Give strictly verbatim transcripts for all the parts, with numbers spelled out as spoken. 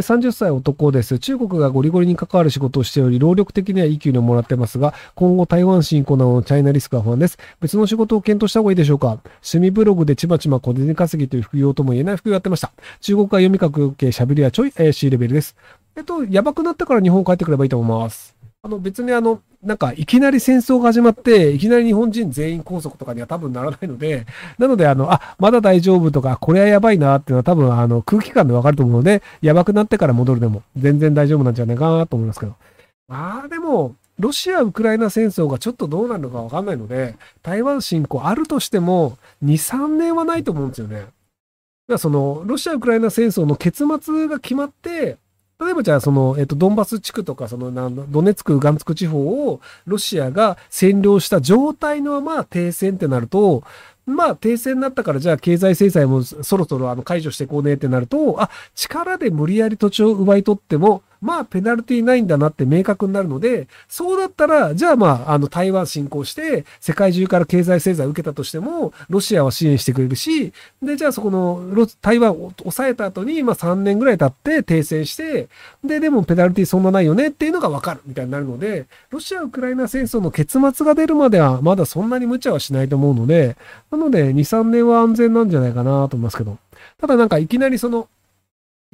さんじゅっさい男です。中国がゴリゴリに関わる仕事をしており、労力的にはいい給料をもらってますが、今後台湾進行などのチャイナリスクは不安です。別の仕事を検討した方がいいでしょうか。趣味ブログでちまちま小銭稼ぎという副業とも言えない副業やってました。中国は読み書く系喋りはちょい怪しいレベルです。えっと、やばくなったから日本帰ってくればいいと思います。あの別にあの、なんかいきなり戦争が始まって、いきなり日本人全員拘束とかには多分ならないので、なのであの、あ、まだ大丈夫とか、これはやばいなーっていうのは多分あの空気感でわかると思うので、やばくなってから戻るでも全然大丈夫なんじゃないかなと思いますけど。まあでも、ロシア・ウクライナ戦争がちょっとどうなるのかわかんないので、台湾侵攻あるとしてもに、さんねんはないと思うんですよね。だからその、ロシア・ウクライナ戦争の結末が決まって、例えばじゃあその、えっと、ドンバス地区とか、その、ドネツク、ガンツク地方をロシアが占領した状態のまま停戦ってなると、まあ停戦になったからじゃあ経済制裁もそろそろあの解除していこうねってなると、あ、力で無理やり土地を奪い取っても、まあペナルティーないんだなって明確になるので、そうだったら、じゃあまあ、あの台湾侵攻して、世界中から経済制裁を受けたとしても、ロシアは支援してくれるし、で、じゃあそこの、台湾を抑えた後に、まあさんねんぐらい経って停戦して、で、でもペナルティーそんなないよねっていうのがわかるみたいになるので、ロシア・ウクライナ戦争の結末が出るまでは、まだそんなに無茶はしないと思うので、なので、に、さんねんは安全なんじゃないかなと思いますけど。ただなんかいきなりその、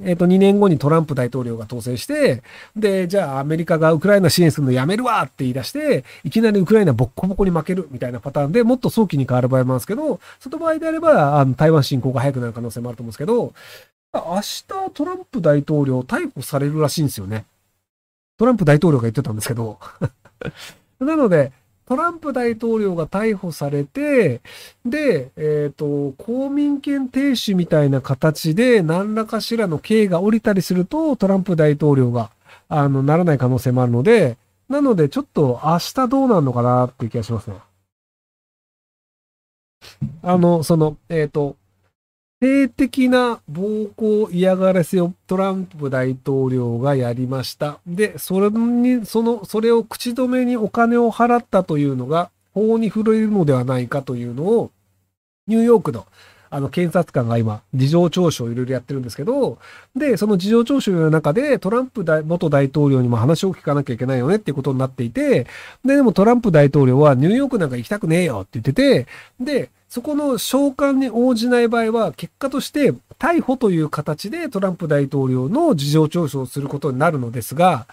えっと、にねんごにトランプ大統領が当選して、で、じゃあアメリカがウクライナ支援するのやめるわって言い出して、いきなりウクライナボッコボコに負けるみたいなパターンでもっと早期に変わる場合もあるんですけど、その場合であれば、あの、台湾侵攻が早くなる可能性もあると思うんですけど、明日トランプ大統領逮捕されるらしいんですよね。トランプ大統領が言ってたんですけど。なので、トランプ大統領が逮捕されて、で、えっと、公民権停止みたいな形で何らかしらの刑が降りたりすると、トランプ大統領が、あの、ならない可能性もあるので、なので、ちょっと明日どうなるのかなっていう気がしますね。あの、その、えっと、性的な暴行嫌がらせをトランプ大統領がやりました。で、それに、その、それを口止めにお金を払ったというのが法に触れるのではないかというのを、ニューヨークの、あの、検察官が今、事情聴取をいろいろやってるんですけど、で、その事情聴取の中で、トランプ大元大統領にも話を聞かなきゃいけないよねっていうことになっていて、で、でもトランプ大統領はニューヨークなんか行きたくねえよって言ってて、で、そこの召喚に応じない場合は、結果として逮捕という形でトランプ大統領の事情聴取をすることになるのですが、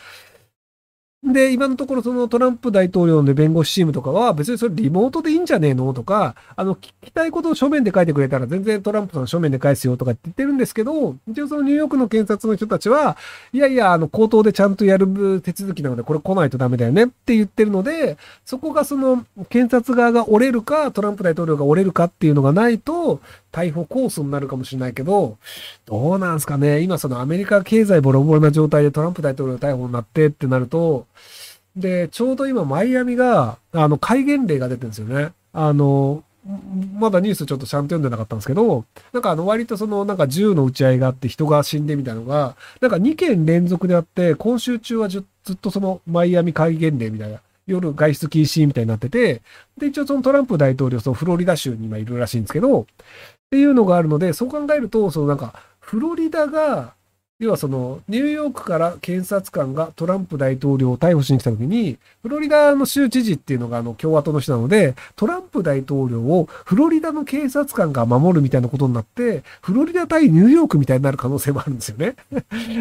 で、今のところそのトランプ大統領の弁護士チームとかは別にそれリモートでいいんじゃねえのとか、あの、聞きたいことを書面で書いてくれたら全然トランプさん書面で返すよとかって言ってるんですけど、一応そのニューヨークの検察の人たちは、いやいや、あの、口頭でちゃんとやる手続きなのでこれ来ないとダメだよねって言ってるので、そこがその検察側が折れるか、トランプ大統領が折れるかっていうのがないと、逮捕控訴になるかもしれないけど、どうなんすかね。今そのアメリカ経済ボロボロな状態でトランプ大統領が逮捕になってってなると、で、ちょうど今マイアミが、あの、戒厳令が出てるんですよね。あの、まだニュースちょっとちゃんと読んでなかったんですけど、なんかあの割とそのなんか銃の撃ち合いがあって人が死んでみたいなのが、なんかにけん連続であって、今週中はずっとそのマイアミ戒厳令みたいな。夜外出禁止みたいになってて、で、一応そのトランプ大統領、そのフロリダ州に今いるらしいんですけど、っていうのがあるので、そう考えると、そのなんか、フロリダが、要はその、ニューヨークから検察官がトランプ大統領を逮捕しに来た時に、フロリダの州知事っていうのがあの共和党の人なので、トランプ大統領をフロリダの警察官が守るみたいなことになって、フロリダ対ニューヨークみたいになる可能性もあるんですよね。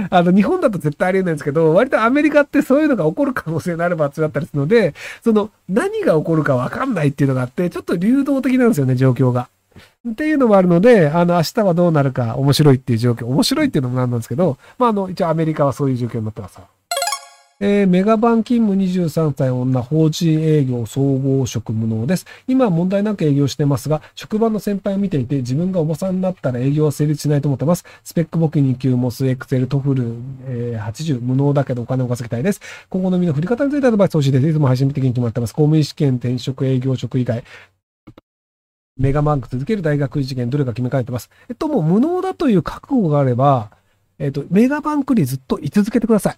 あの、日本だと絶対ありえないんですけど、割とアメリカってそういうのが起こる可能性のある場所だったりするので、その、何が起こるかわかんないっていうのがあって、ちょっと流動的なんですよね、状況が。っていうのもあるので、あの、明日はどうなるか面白いっていう状況、面白いっていうのもなんなんですけど、まあ、あの、一応アメリカはそういう状況になってます。えー、メガバン勤務にじゅうさんさい女、法人営業総合職無能です。今は問題なく営業してますが、職場の先輩を見ていて、自分がおばさんになったら営業は成立しないと思ってます。スペック簿記にきゅう、モス、エクセル、トフル、えー、はちじゅう、無能だけどお金を稼ぎたいです。今後の身の振り方についてアドバイス欲しいです。いつも配信的に決まってます。公務員試験、転職、営業職以外。メガマーク続ける大学受験、どれか決めかれてます。えっと、もう無能だという覚悟があれば、えっと、メガバンクにずっと居続けてください。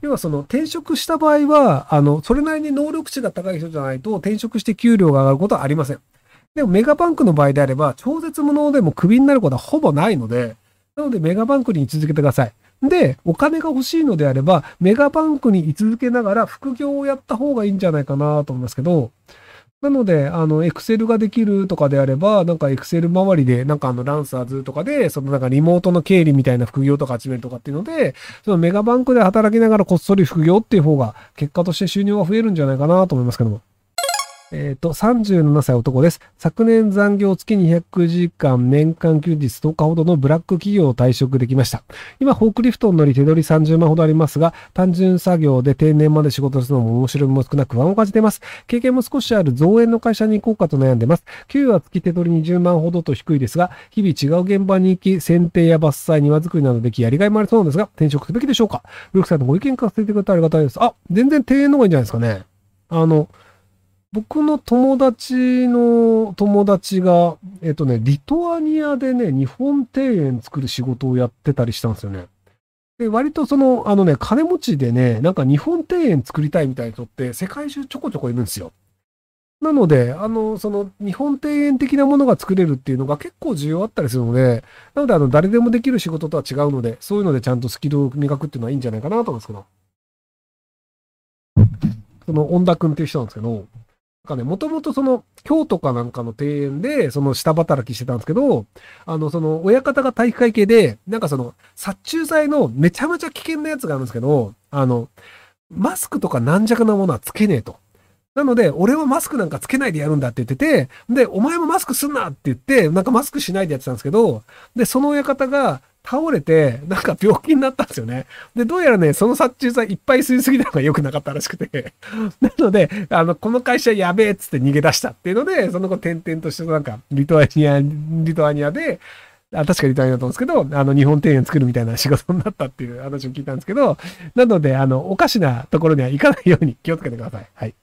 要はその転職した場合は、あの、それなりに能力値が高い人じゃないと転職して給料が上がることはありません。でもメガバンクの場合であれば、超絶無能でもクビになることはほぼないので、なのでメガバンクに居続けてください。で、お金が欲しいのであれば、メガバンクに居続けながら副業をやった方がいいんじゃないかなと思いますけど、なので、あの、エクセルができるとかであれば、なんかエクセル周りで、なんかあの、ランサーズとかで、そのなんかリモートの経理みたいな副業とか始めるとかっていうので、そのメガバンクで働きながらこっそり副業っていう方が、結果として収入が増えるんじゃないかなと思いますけども。えっと、さんじゅうななさい男です。昨年残業月にひゃくじかん、年間休日とおかほどのブラック企業を退職できました。今、フォークリフトに乗り手取りさんじゅうまんほどありますが、単純作業で定年まで仕事するのも面白みも少なく不安を感じています。経験も少しある造園の会社に行こうかと悩んでます。給与は月手取りにじゅうまんほどと低いですが、日々違う現場に行き、剪定や伐採、庭作りなどでき、やりがいもありそうなんですが、転職すべきでしょうか？ルークさんのご意見聞かせてくれてありがたいです。あ、全然定年の方がいいんじゃないですかね。あの、僕の友達の友達が、えっとね、リトアニアでね、日本庭園作る仕事をやってたりしたんですよね。で、割とその、あのね、金持ちでね、なんか日本庭園作りたいみたいな人って世界中ちょこちょこいるんですよ。なので、あの、その、日本庭園的なものが作れるっていうのが結構重要あったりするので、なので、あの、誰でもできる仕事とは違うので、そういうのでちゃんとスキルを磨くっていうのはいいんじゃないかなと思うんですけど。その、恩田くんっていう人なんですけど、もともとその、京都かなんかの庭園で、その下働きしてたんですけど、あの、その、親方が体育会系で、なんかその、殺虫剤のめちゃめちゃ危険なやつがあるんですけど、あの、マスクとか軟弱なものはつけねえと。なので、俺はマスクなんかつけないでやるんだって言ってて、で、お前もマスクすんなって言って、なんかマスクしないでやってたんですけど、で、その親方が倒れて、なんか病気になったんですよね。で、どうやらね、その殺虫剤いっぱい吸いすぎたのが良くなかったらしくて。なので、あの、この会社やべえっつって逃げ出したっていうので、その後転々として、なんか、リトアニア、リトアニアで、あ、確かリトアニアだと思うんですけど、あの、日本庭園作るみたいな仕事になったっていう話を聞いたんですけど、なので、あの、おかしなところには行かないように気をつけてください。はい。